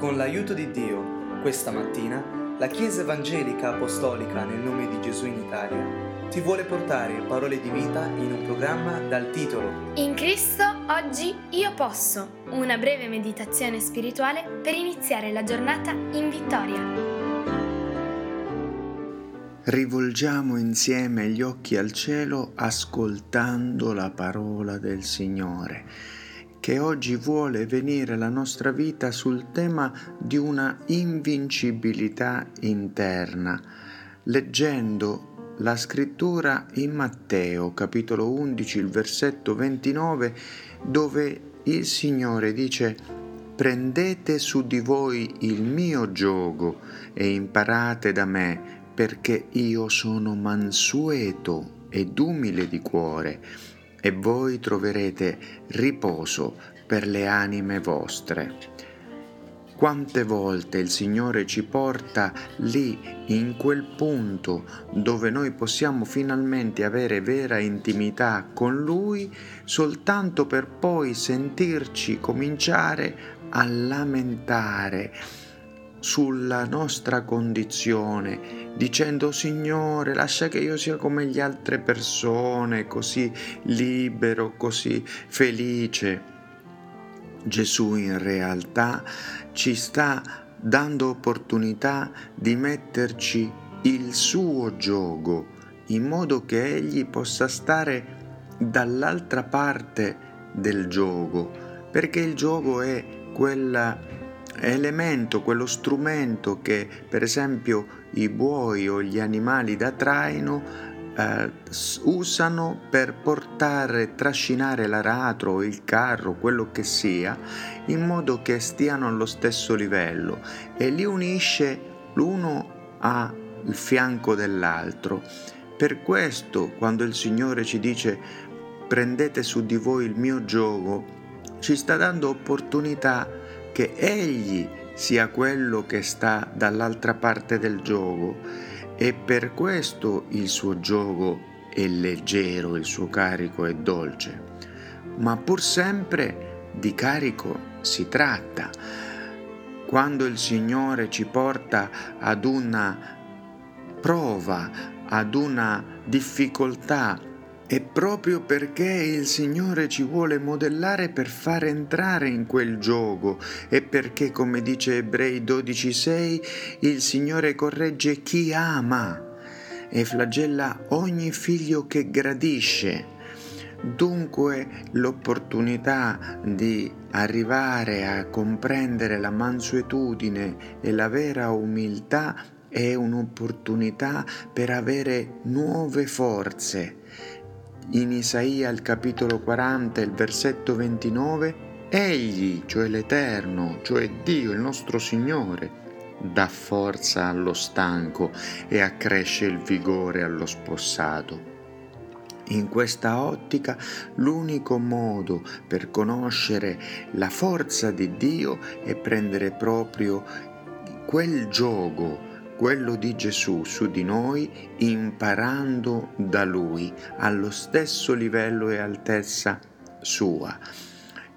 Con l'aiuto di Dio, questa mattina, la Chiesa Evangelica Apostolica nel nome di Gesù in Italia ti vuole portare parole di vita in un programma dal titolo In Cristo, oggi io posso! Una breve meditazione spirituale per iniziare la giornata in vittoria. Rivolgiamo insieme gli occhi al cielo ascoltando la parola del Signore, che oggi vuole venire alla nostra vita sul tema di una invincibilità interna, leggendo la scrittura in Matteo, capitolo 11, il versetto 29, dove il Signore dice: «Prendete su di voi il mio giogo e imparate da me, perché io sono mansueto ed umile di cuore, e voi troverete riposo per le anime vostre». Quante volte il Signore ci porta lì, in quel punto dove noi possiamo finalmente avere vera intimità con Lui, soltanto per poi sentirci cominciare a lamentare sulla nostra condizione, dicendo: Signore, lascia che io sia come le altre persone, così libero, così felice. Gesù in realtà ci sta dando opportunità di metterci il suo giogo, in modo che Egli possa stare dall'altra parte del giogo, perché il giogo è quella elemento, quello strumento che per esempio i buoi o gli animali da traino usano per portare, trascinare l'aratro o il carro, quello che sia, in modo che stiano allo stesso livello, e li unisce l'uno al fianco dell'altro. Per questo, quando il Signore ci dice «prendete su di voi il mio giogo», ci sta dando opportunità che Egli sia quello che sta dall'altra parte del giogo, e per questo il suo giogo è leggero, il suo carico è dolce. Ma pur sempre di carico si tratta. Quando il Signore ci porta ad una prova, ad una difficoltà, è proprio perché il Signore ci vuole modellare per far entrare in quel giogo, e perché, come dice Ebrei 12,6, il Signore corregge chi ama e flagella ogni figlio che gradisce. Dunque l'opportunità di arrivare a comprendere la mansuetudine e la vera umiltà è un'opportunità per avere nuove forze. In Isaia, al capitolo 40, il versetto 29, Egli, cioè l'Eterno, cioè Dio, il nostro Signore, dà forza allo stanco e accresce il vigore allo spossato. In questa ottica, l'unico modo per conoscere la forza di Dio è prendere proprio quel giogo, quello di Gesù, su di noi, imparando da Lui, allo stesso livello e altezza sua.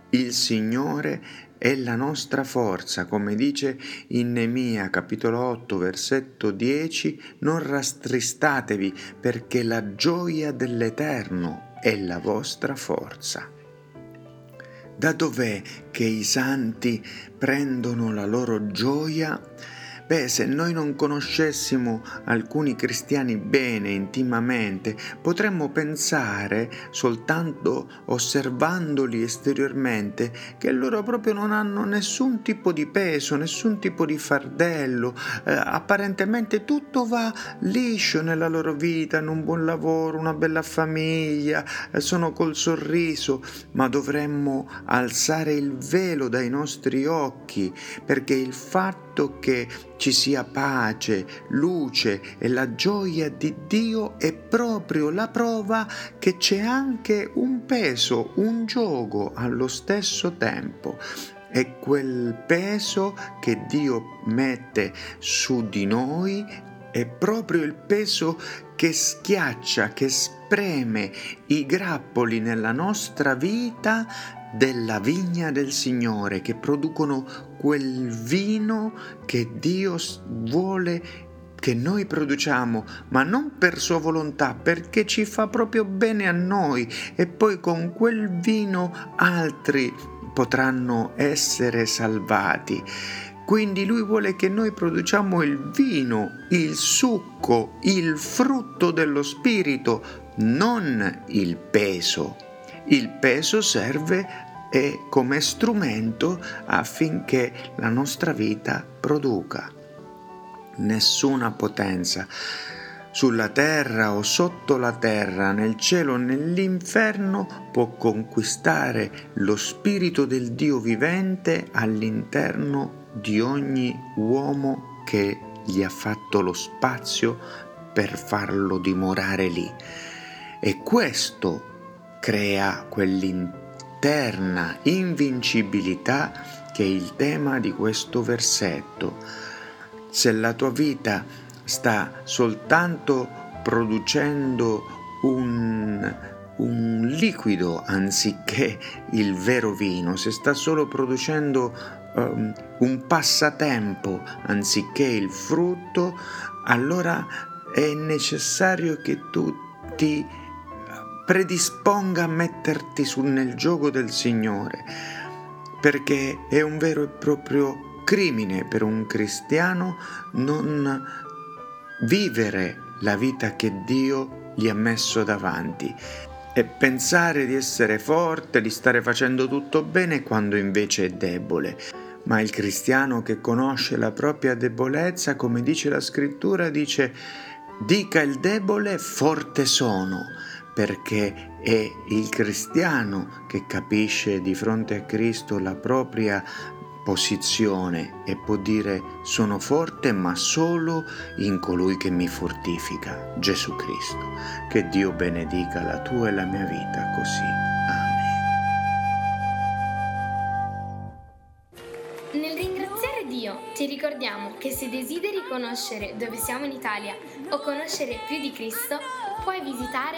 Il Signore è la nostra forza, come dice in Neemia, capitolo 8, versetto 10, «Non rattristatevi, perché la gioia dell'Eterno è la vostra forza». Da dov'è che i santi prendono la loro gioia? Beh, se noi non conoscessimo alcuni cristiani bene, intimamente, potremmo pensare, soltanto osservandoli esteriormente, che loro proprio non hanno nessun tipo di peso, nessun tipo di fardello, apparentemente tutto va liscio nella loro vita, hanno un buon lavoro, una bella famiglia, sono col sorriso, ma dovremmo alzare il velo dai nostri occhi, perché il fatto che ci sia pace, luce e la gioia di Dio è proprio la prova che c'è anche un peso, un giogo allo stesso tempo. È quel peso che Dio mette su di noi, è proprio il peso che schiaccia, che spreme i grappoli nella nostra vita, della vigna del Signore, che producono quel vino che Dio vuole che noi produciamo, ma non per sua volontà, perché ci fa proprio bene a noi, e poi con quel vino altri potranno essere salvati. Quindi Lui vuole che noi produciamo il vino, il succo, il frutto dello Spirito, non il peso. Il peso serve come strumento affinché la nostra vita produca. Nessuna potenza sulla terra o sotto la terra, nel cielo o nell'inferno, può conquistare lo spirito del Dio vivente all'interno di ogni uomo che gli ha fatto lo spazio per farlo dimorare lì. E questo crea quell'interna invincibilità che è il tema di questo versetto. Se la tua vita sta soltanto producendo un liquido anziché il vero vino, se sta solo producendo un passatempo anziché il frutto, allora è necessario che tu ti predisponga a metterti nel gioco del Signore, perché è un vero e proprio crimine per un cristiano non vivere la vita che Dio gli ha messo davanti e pensare di essere forte, di stare facendo tutto bene quando invece è debole. Ma il cristiano che conosce la propria debolezza, come dice la Scrittura, dice: dica il debole, forte sono, perché è il cristiano che capisce di fronte a Cristo la propria posizione e può dire: sono forte, ma solo in colui che mi fortifica, Gesù Cristo. Che Dio benedica la tua e la mia vita così. Amen. Nel ringraziare Dio ti ricordiamo che se desideri conoscere dove siamo in Italia o conoscere più di Cristo, puoi visitare